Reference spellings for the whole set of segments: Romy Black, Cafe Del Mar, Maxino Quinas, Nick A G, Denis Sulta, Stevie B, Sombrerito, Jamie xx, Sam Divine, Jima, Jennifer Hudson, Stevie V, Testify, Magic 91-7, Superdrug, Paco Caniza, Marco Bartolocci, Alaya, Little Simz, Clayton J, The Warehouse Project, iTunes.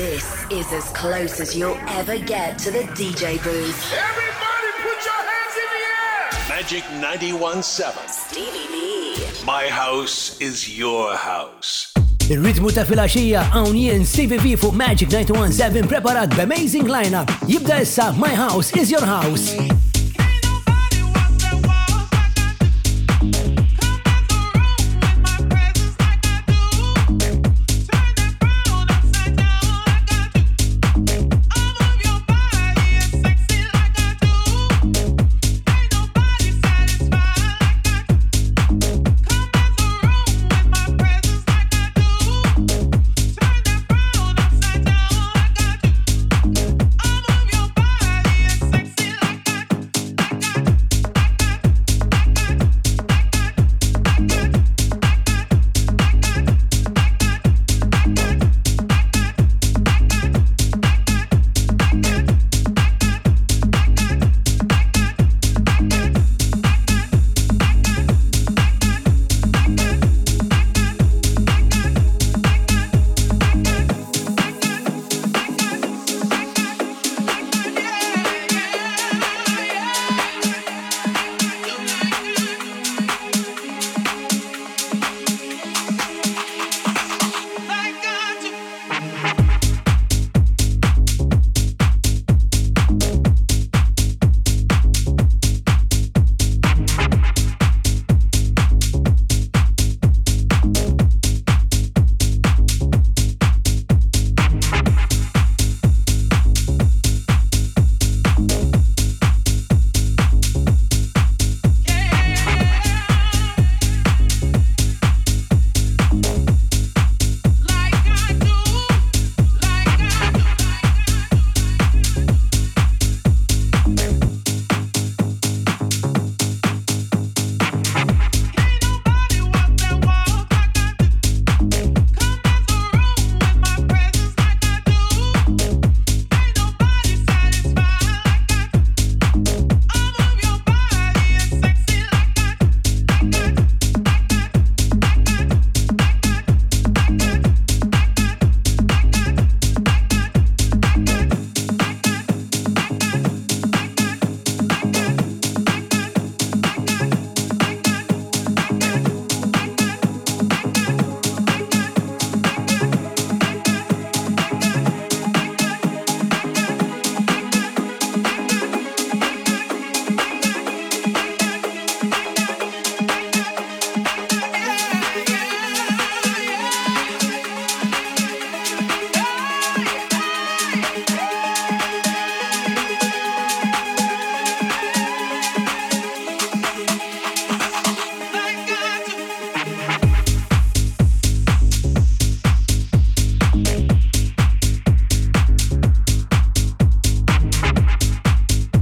This is as close as you'll ever get to the DJ booth. Everybody put your hands in the air! Magic 91-7. Stevie B. My house is your house. Il-ritmu ta' filgħaxija hawnjien Stevie V fuq Magic 91-7 preparat b'amazing lineup. Jibda issa My House is Your House.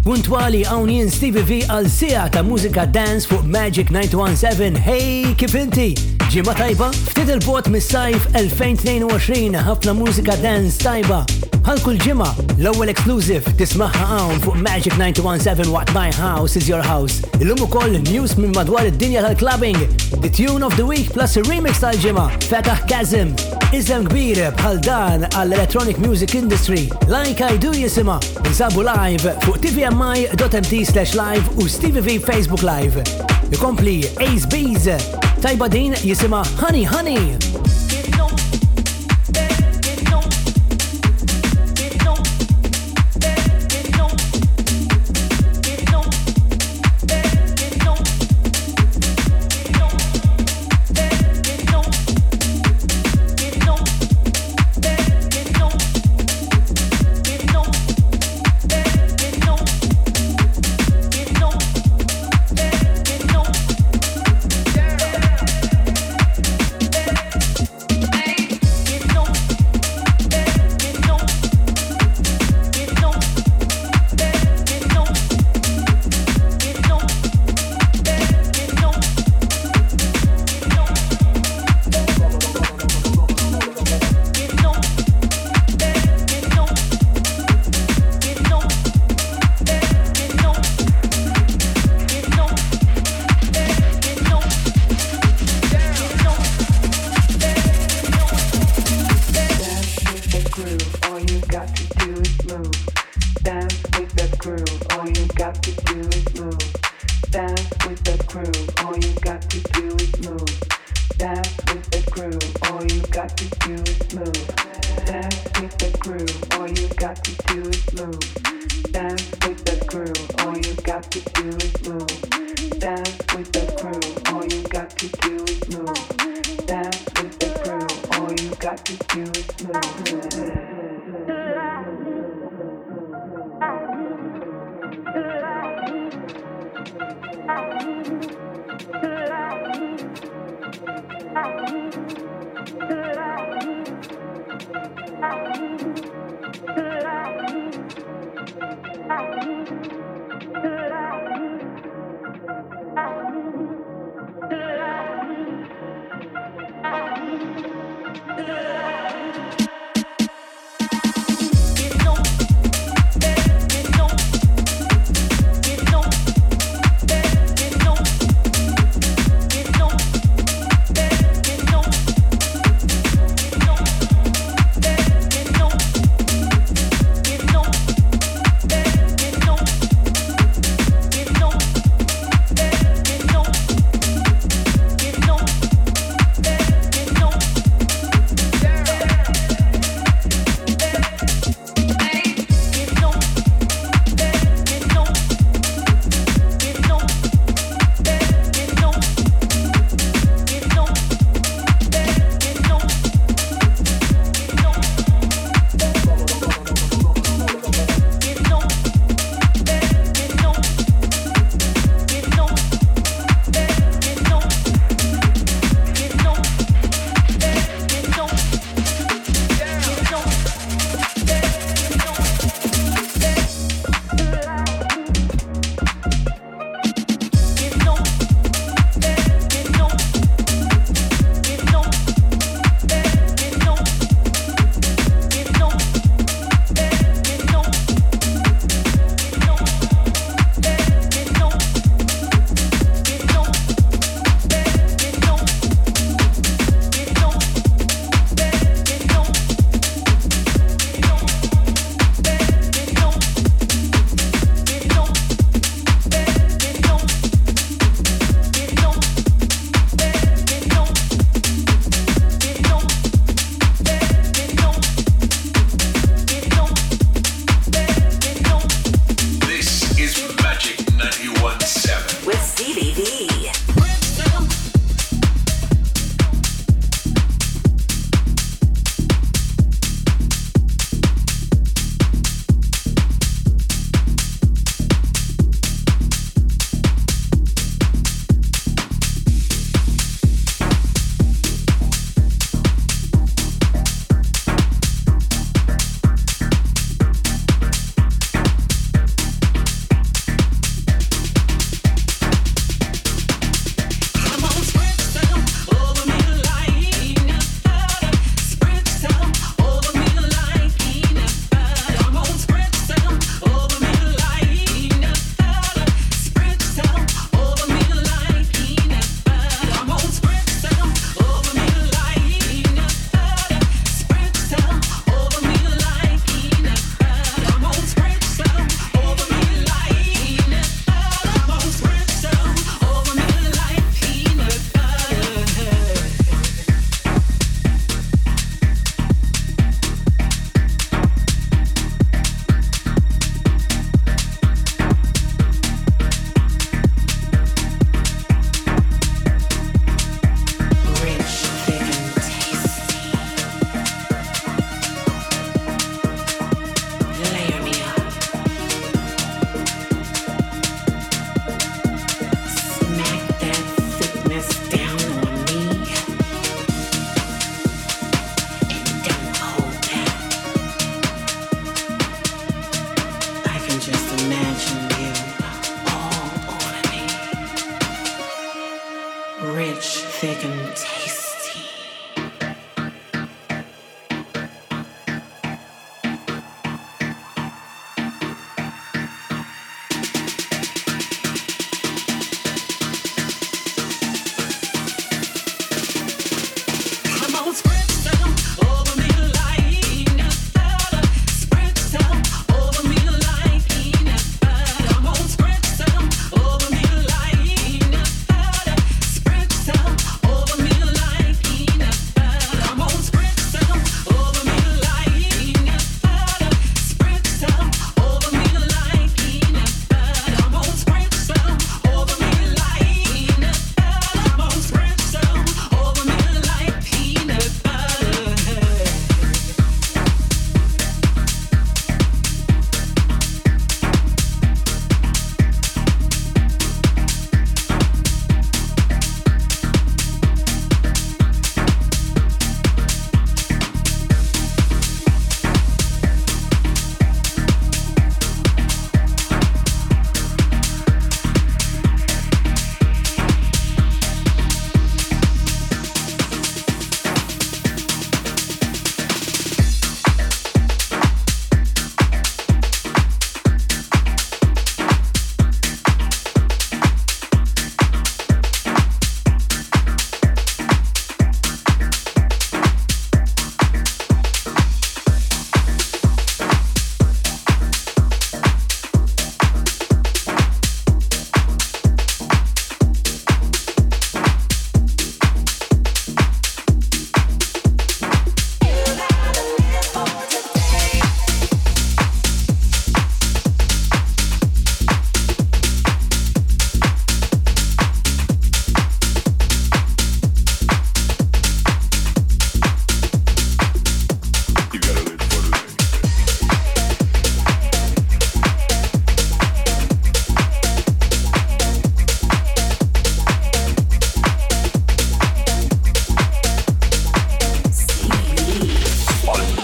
Puntuali hawnjien Stevie V għal sija ta' mużika dance fuq Magic 91-7. Hey, kif inti? Jima tajba? Ftit il-bot mis-sajf 2022 ħafna mużika dance tajba. Bħal kull ġimgħa l-ewwel exclusive tisma'ha hawn fuq Magic 91-7 waqt My House is Your House. Illum ukoll news minn madwar id-dinja tal-clubbing, the tune of the week plus remix tal-ġimgħa Fetaħ Kazim. Isem kbir bħal dan għall-electronic music industry. Like I Do jisima. Nsabu live fuq tvmi.mt/live u Stevie V Facebook Live. Ikompli Ace Bees. Taiba din jisima Honey Honey. is move. Dance with the groove. All you got to do is move. Dance with the groove. All you got to do is move. Dance with the groove. All you got to do is move. Dance with the groove. All you got to do is move. No.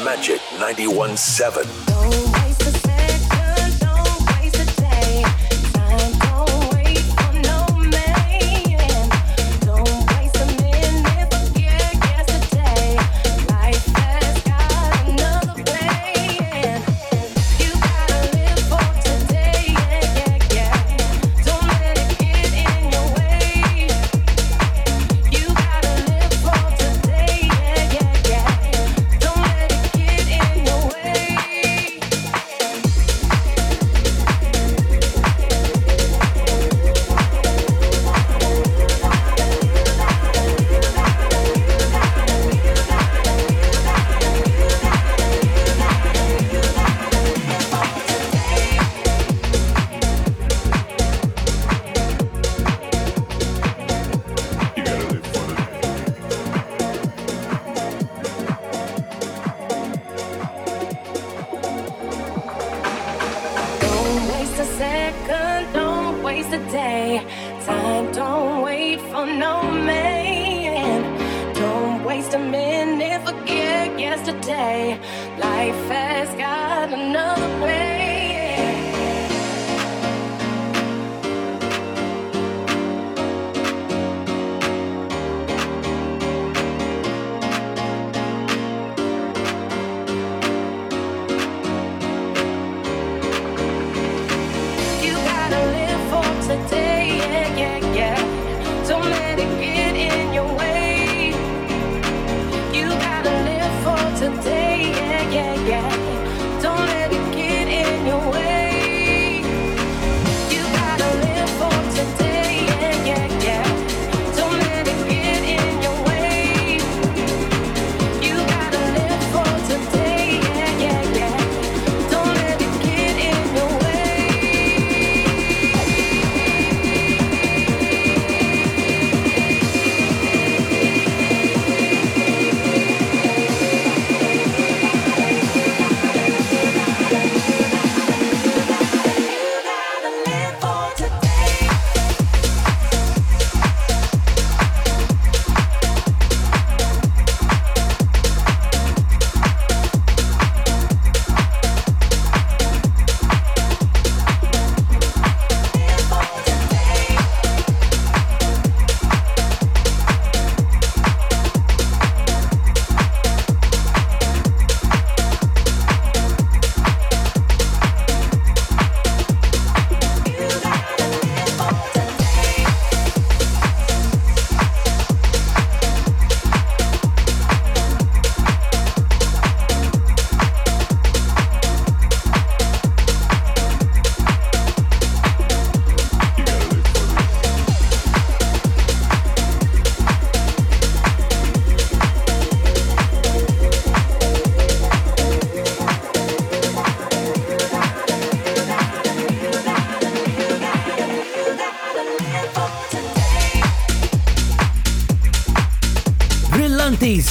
Magic 91-7.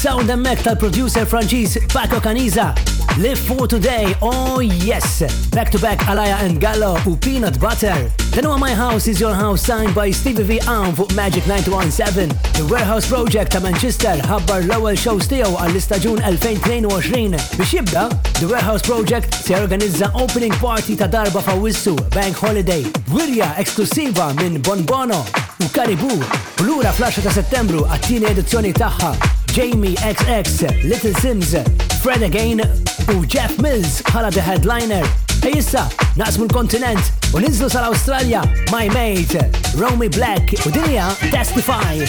Sound and metal producer Francis Paco Caniza. Live for today, oh yes! Back to back Alaya and Gallo u Peanut Butter. The Noah My House Is Your House signed by Stevie V fuq Magic 91-7. The Warehouse Project ta' Manchester ħabbar l-ewwel shows tiegħu għall-ista Ġun 2022. Biex jibda, The Warehouse Project se jorganizza opening party ta' darba f'Awwissu, Bank Holiday, wirja eksklusiva minn Bonbono u Karibu. Lura fl-10 ta' Settembru għat-tieni edizzjoni tagħha. Jamie xx, Little Simz, Fred Again u Jeff Mills bħala the headliner. Ejissa, naqsmu l-kontinent u ninżlu sal-Awstralja, my mate, Romy Black u Odinia, Testify.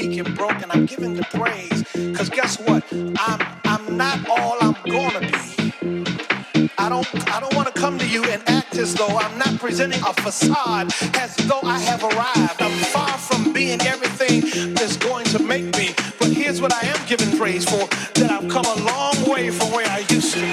weak and broken, I'm giving you praise. Cause guess what? I'm not all I'm gonna be. I don't wanna come to you and act as though I'm not presenting a facade, as though I have arrived. I'm far from being everything that's going to make me. But here's what I am giving praise for, that I've come a long way from where I used to.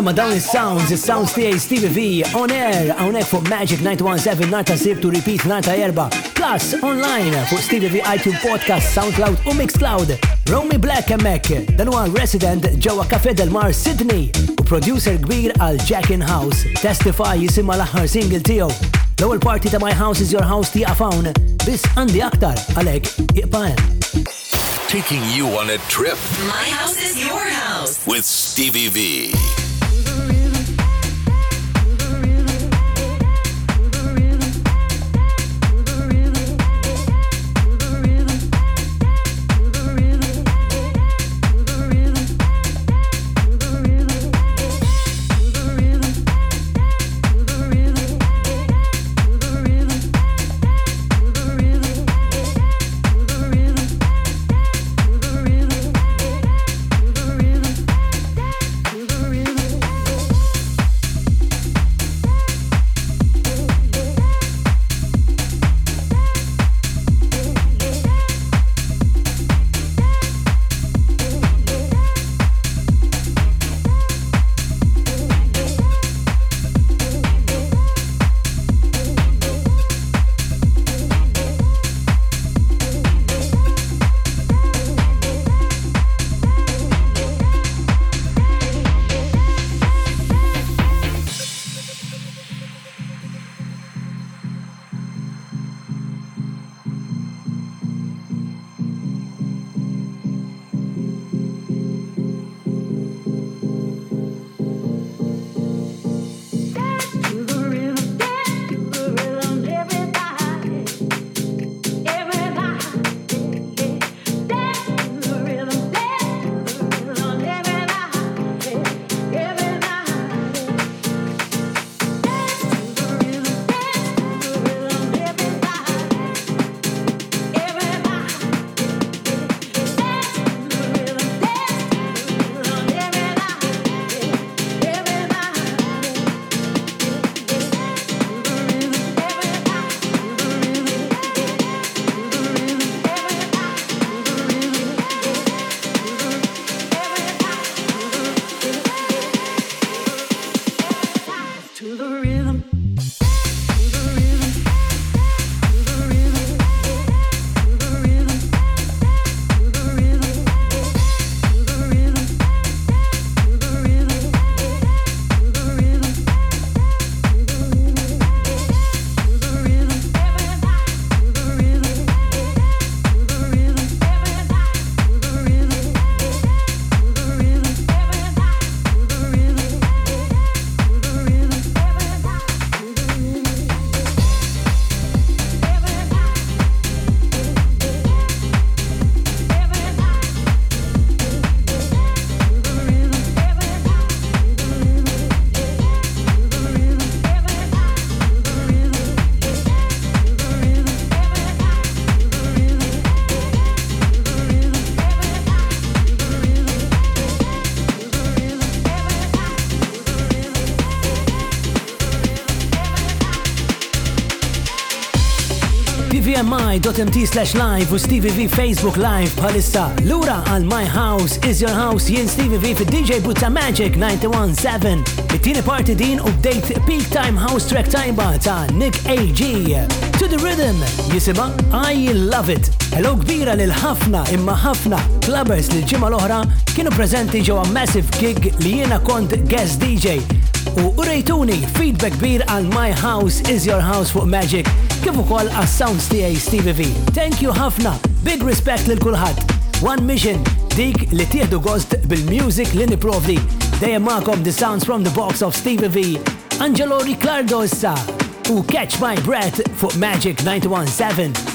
Madeline Sounds, is Sounds TA Stevie V, on air, hawnhekk fuq Magic 91.7 nhar ta' Sibt u repeat nhar ta' Erba', plus online fuq Stevie V iTunes Podcast, SoundCloud u Mixcloud. Romy Black hemmhekk, dan huwa resident ġewwa Cafe Del Mar Sydney u producer kbir għal Jack in House. Testify jisimha l-aħħar single tiegħu. L-ewwel parti ta' My House is Your House tieqaf hawn, biss għandi aktar għalhekk iqpa' hemm. Taking you on a trip. My House is Your House with Stevie V. my.mt/live u Stevie V Facebook Live bħalissa. Lura għal My House is Your House, jien Stevie V fid DJ Buzza Magic 91-7. It-tieni parti din u bdejt Peak Time House Track Taiba ta' Nick A G. To the Rhythm jisima I Love It. Hello kbira lil ħafna imma ħafna clubbers li l-ġimgħa l-oħra kienu preżenti ġewwa Massive Gig li jiena kont guest DJ. U urejtuni feedback kbir għal My House is Your House fuq Magic kif ukoll għas-sounds tiegħi Stevie V. Thank you ħafna, big respect lil kulħadd. One mission, dik li tieħdu gost bil-music li nipprovdi. Dejjem magħkom the sounds from the box of Stevie V, Angelo Riccardo issa u Catch My Breath fuq Magic 91.7.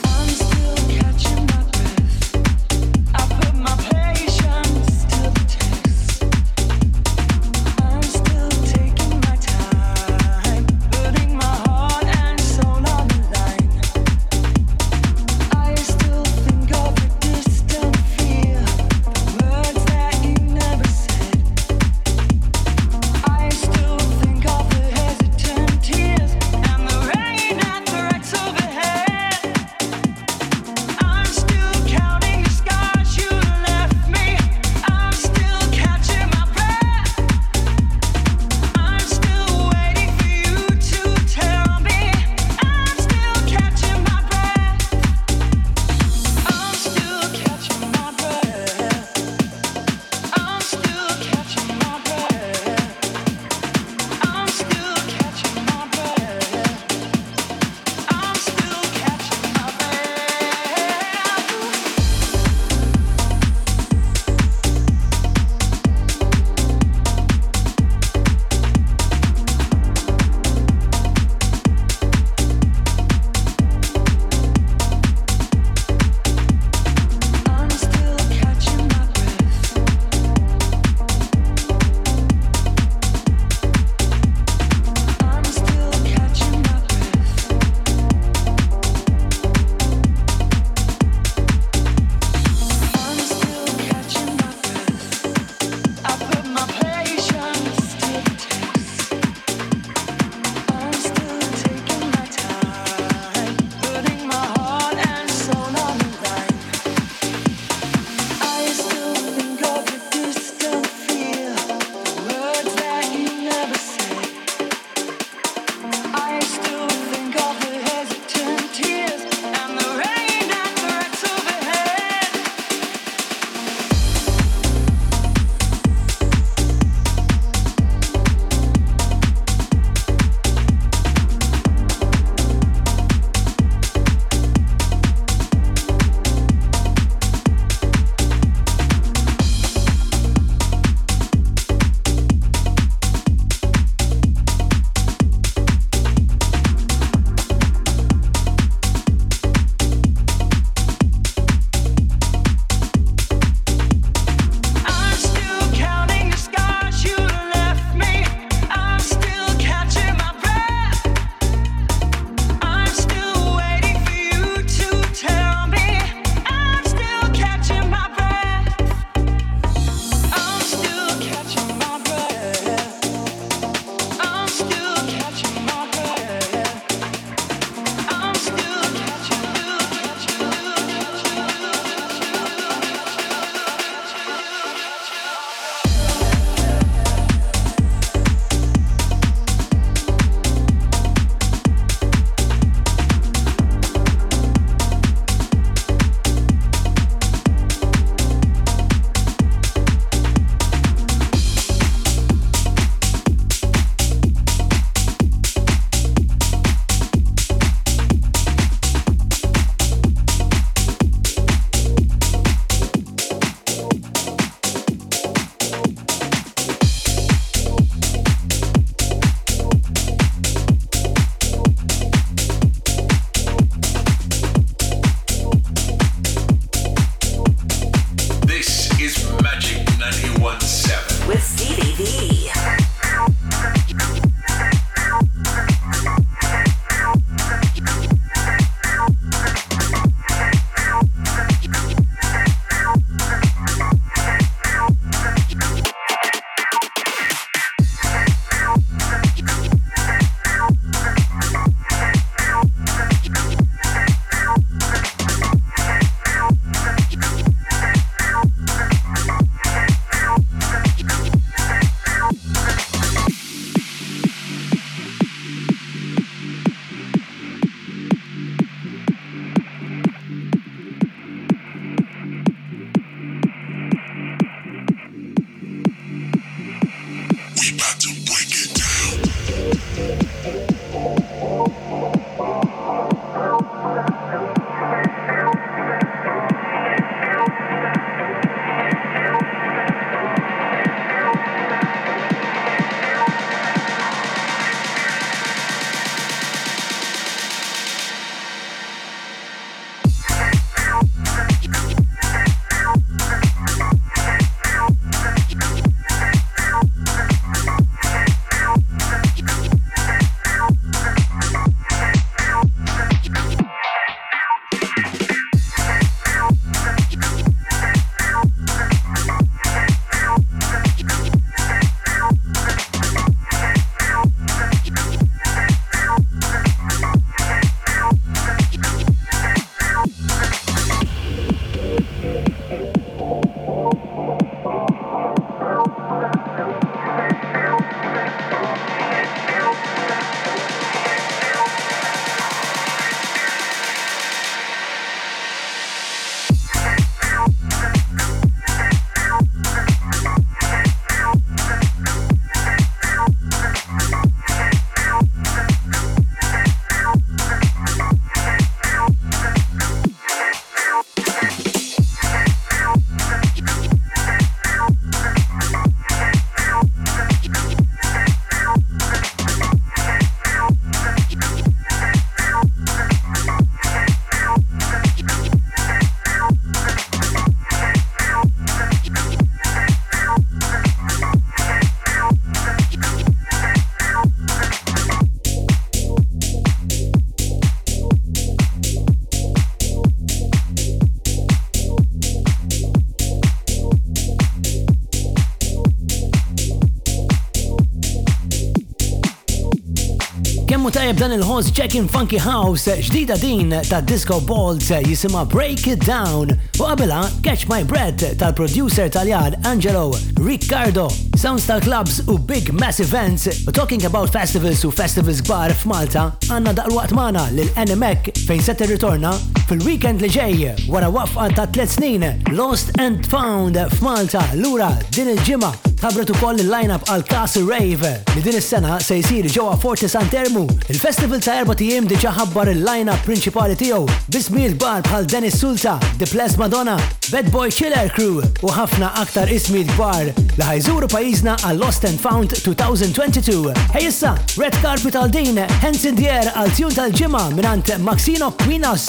ntemmu tajjeb dan il-host Jackin Funky House ġdida din ta' Disco Balls jisima Break It Down u qabela Catch My Breath tal-producer Taljan Angelo Riccardo. Soundstar Clubs u Big Mass Events u talking about festivals u festivals kbar f'Malta għandna daqlwaqt magħna lil NMEC fejn se tirritorna fil-weekend li ġej wara waqfa ta' 3 snin Lost and Found f'Malta lura din il-ġimgħa ħabret ukoll il-lineup għal Castle Rave li din is-sena se jsir ġewwa Forte Santermu. Il-festival ta' 4 ijiem diġà ħabbar il-lineup prinċipali tiegħu bismiel kbar bħal Denis Sulta, Di Pless Madonna, Bad Boy Killer Crew u ħafna aktar ismijiet kbar li ħajżuru pajjiżna għal Lost and Found 2022. Ejissa, Red Carpet għal din, Hands in the Air għal tune tal-ġimgħa mingħand Maxino Quinas.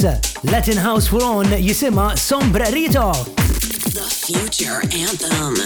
Latin House for On jisima Sombrerito. The Future Anthem.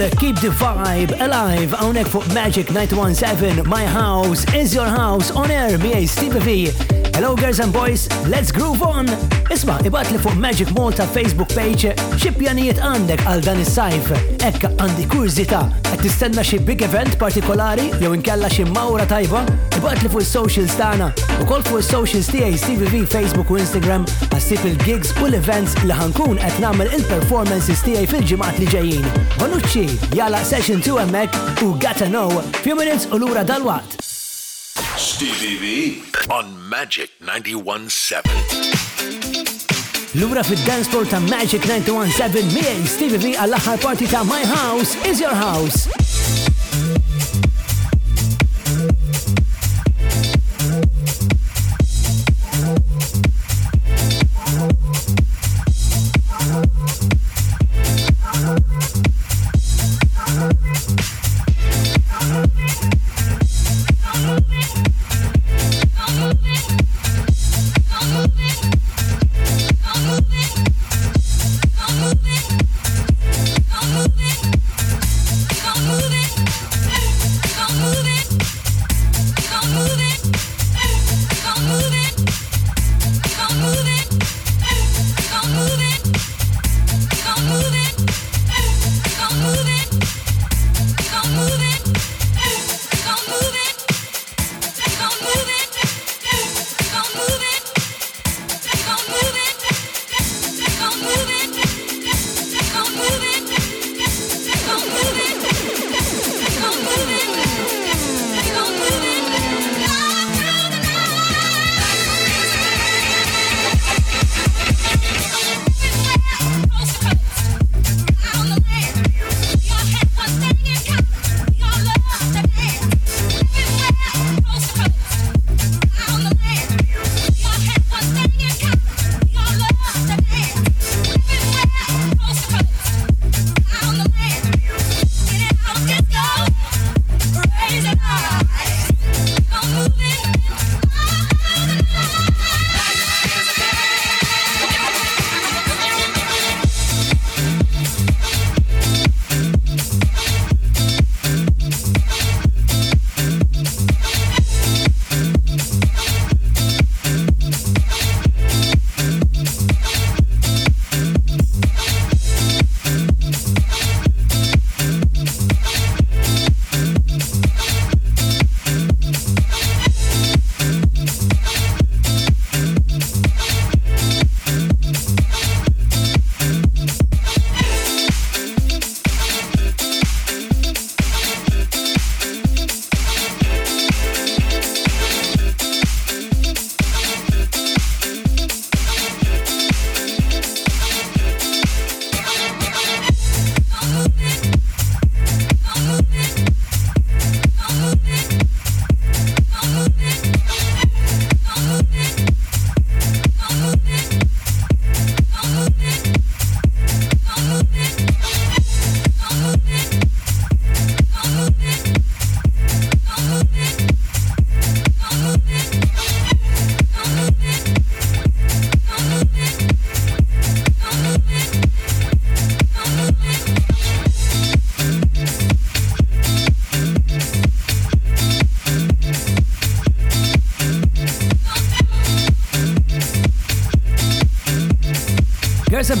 Soul, keep the vibe alive hawnhekk fuq Magic 91.7. My house is your house on air miegħi Stevie V. Hello girls and boys, let's groove on. Isma' ibgħatli fuq Magic Malta Facebook page xi pjanijiet għandek għal dan is-sajf. Hekk għandi kurżità, qed tistenna xi big event partikolari jew inkella xi mawra tajba? Ibgħatli fuq is-socials tagħna ukoll fuq is-socials tiegħi Stevie V Facebook u Instagram għassib il-gigs u l-events li ħankun qed nagħmel il-performances tiegħi fil-ġimgħat li ġejjin. Bonucci, Yala Session 2 and Mac, who gotta know. Few minutes, Ulura Dalwat. Stevie V on Magic 91.7. Lura fit dance floor ta' Magic 91.7. Miej Stevie V għall-aħħar party ta' My House is Your House.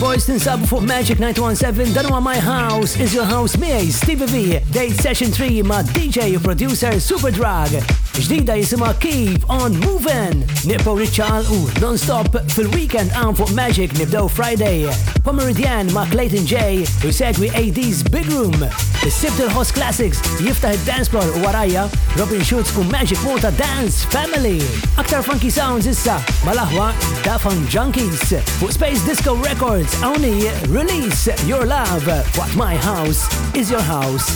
Boys tinsabu fuq Magic 91.7 dan huwa My House is Your House miegħi Stevie V. Date Session 3 ma' DJ u producer Superdrug. Ġdida jisimha Keep on Movin'. Nibqgħu riċċal u non-stop fil-weekend għam fuq Magic nibdew Friday. Pomeridian ma' Clayton J u segwi AD's Big Room. Is-Sibt il-Host Classics jiftaħ id-dance floor u warajja Robin Schultz u Magic Malta Dance Family. Aktar funky sounds issa ma' l-aħwa da' Fun Junkies fuq Space Disco Records. Only release your love. What my house is your house.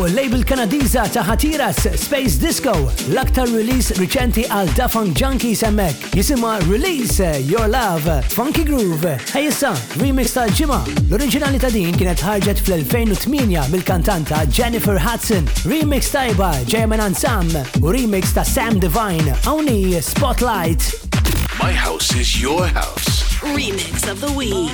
fuq il-label Kanadiża ta' ħatieras Space Disco, l-aktar release riċenti għal Da Funk Junkies hemmhekk. Jisimha Release Your Love Funky Groove. Ejja, remix ta' Jima. L-oriġinali ta' din kienet ħarġet fl-2008 mill-kantanta Jennifer Hudson. Remix Taiba Jima Sam u remix ta' Sam Divine. Only Spotlight. My house is your house. Remix of the week.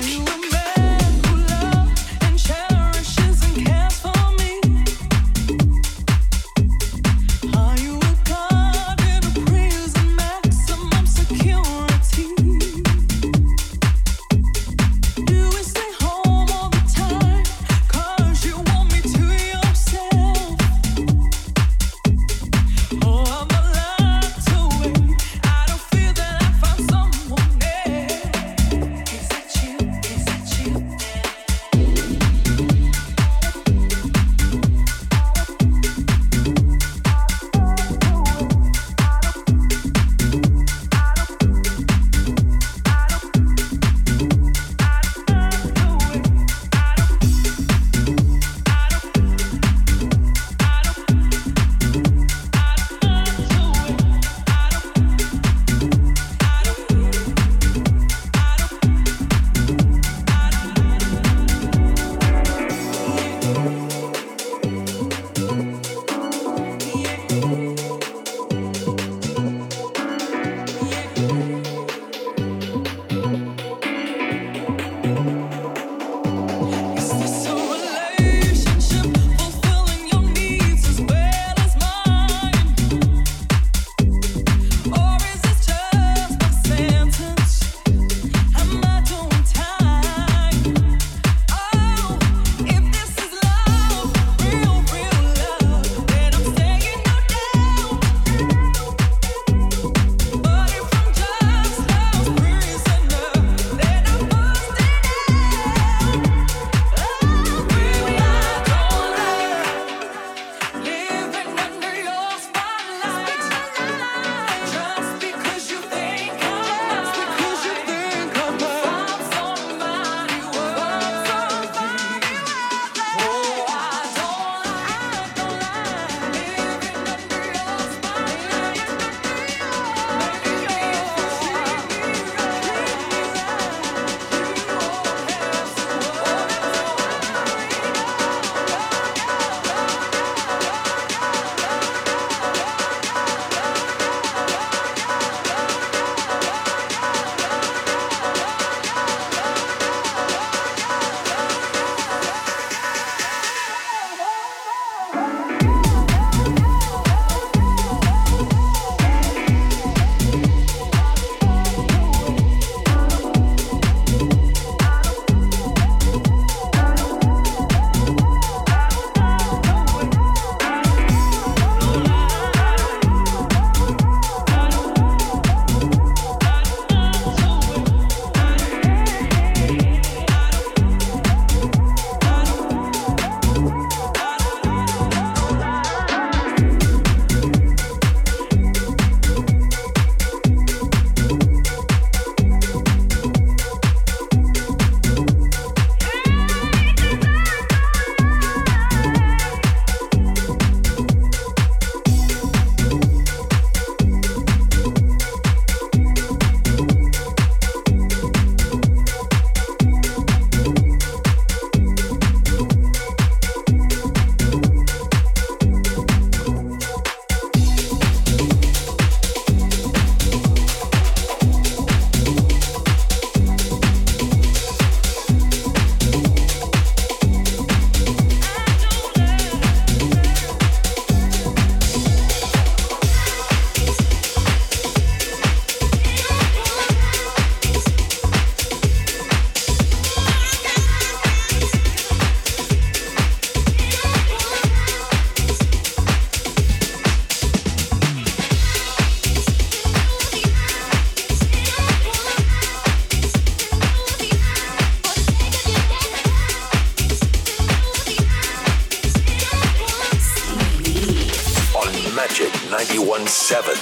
Magic 91-7.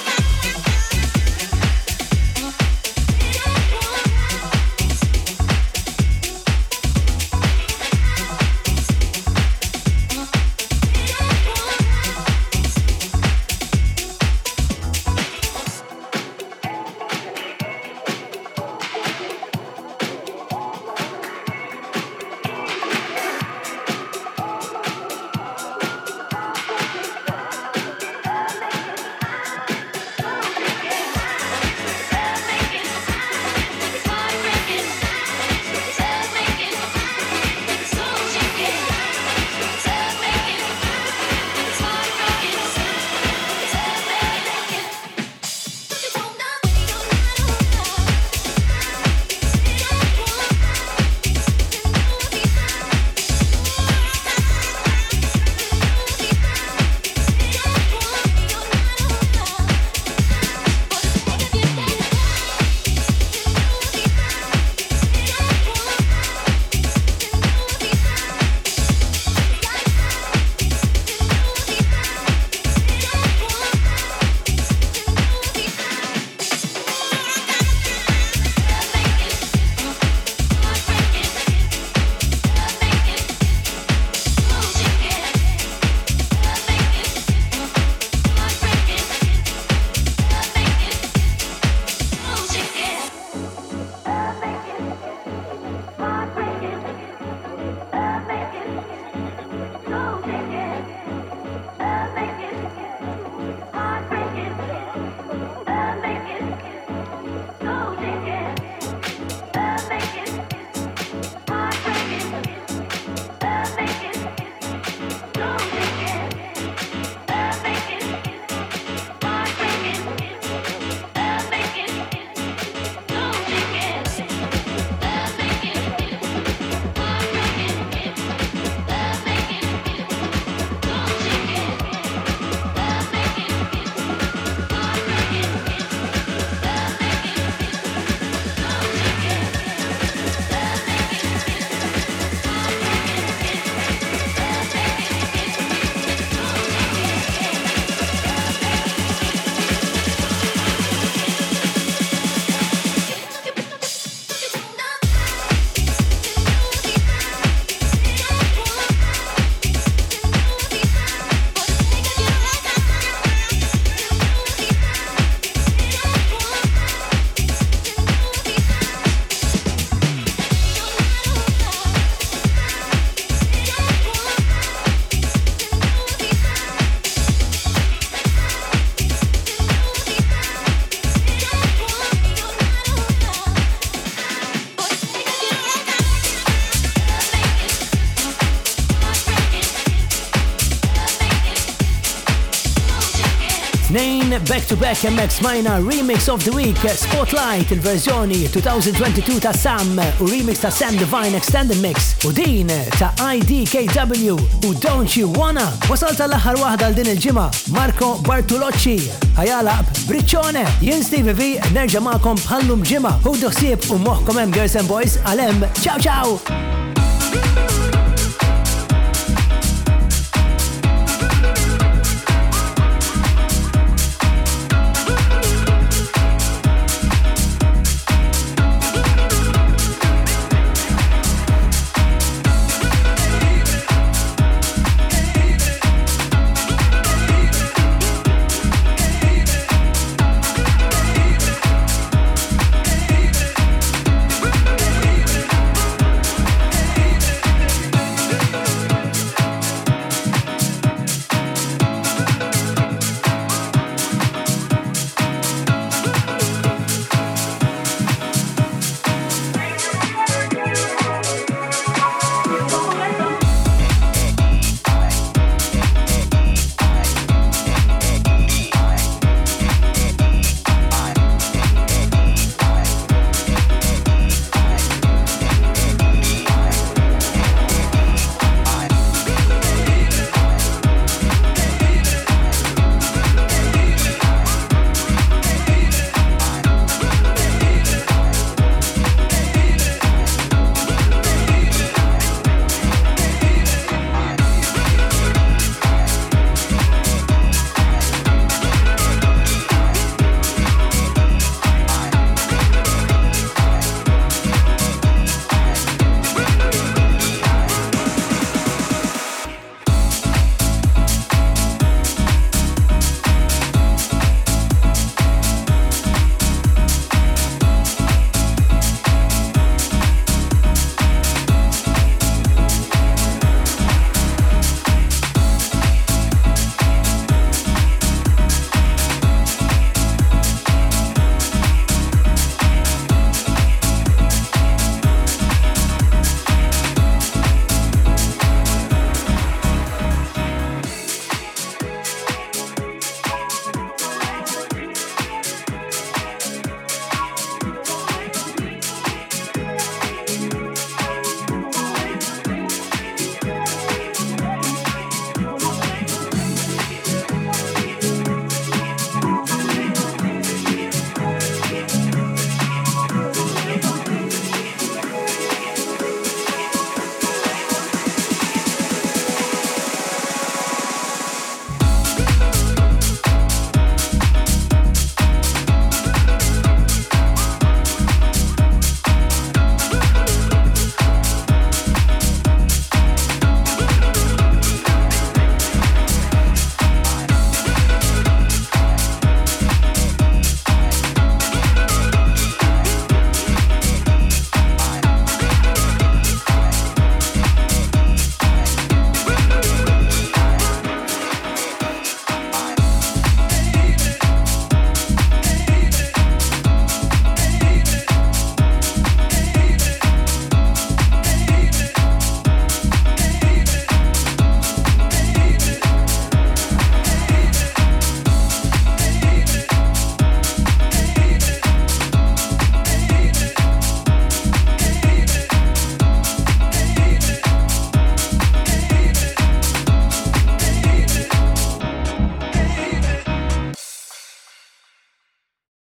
back-to-back MX Minor Remix of the Week Spotlight il-verżjoni 2022 ta' Sam u remix ta' Sam Divine Extended Mix u din ta' IDKW u Don't You Wanna. Wasal tal-aħħar waħda l-din il-ġimgħa Marco Bartolocci ħajalaq Briccione. Jien Stevie V nerġa' magħkom bħallum ġimgħa u ħdu ħsieb u moħħkom hemm girls and boys għalhem. Ciao ciao.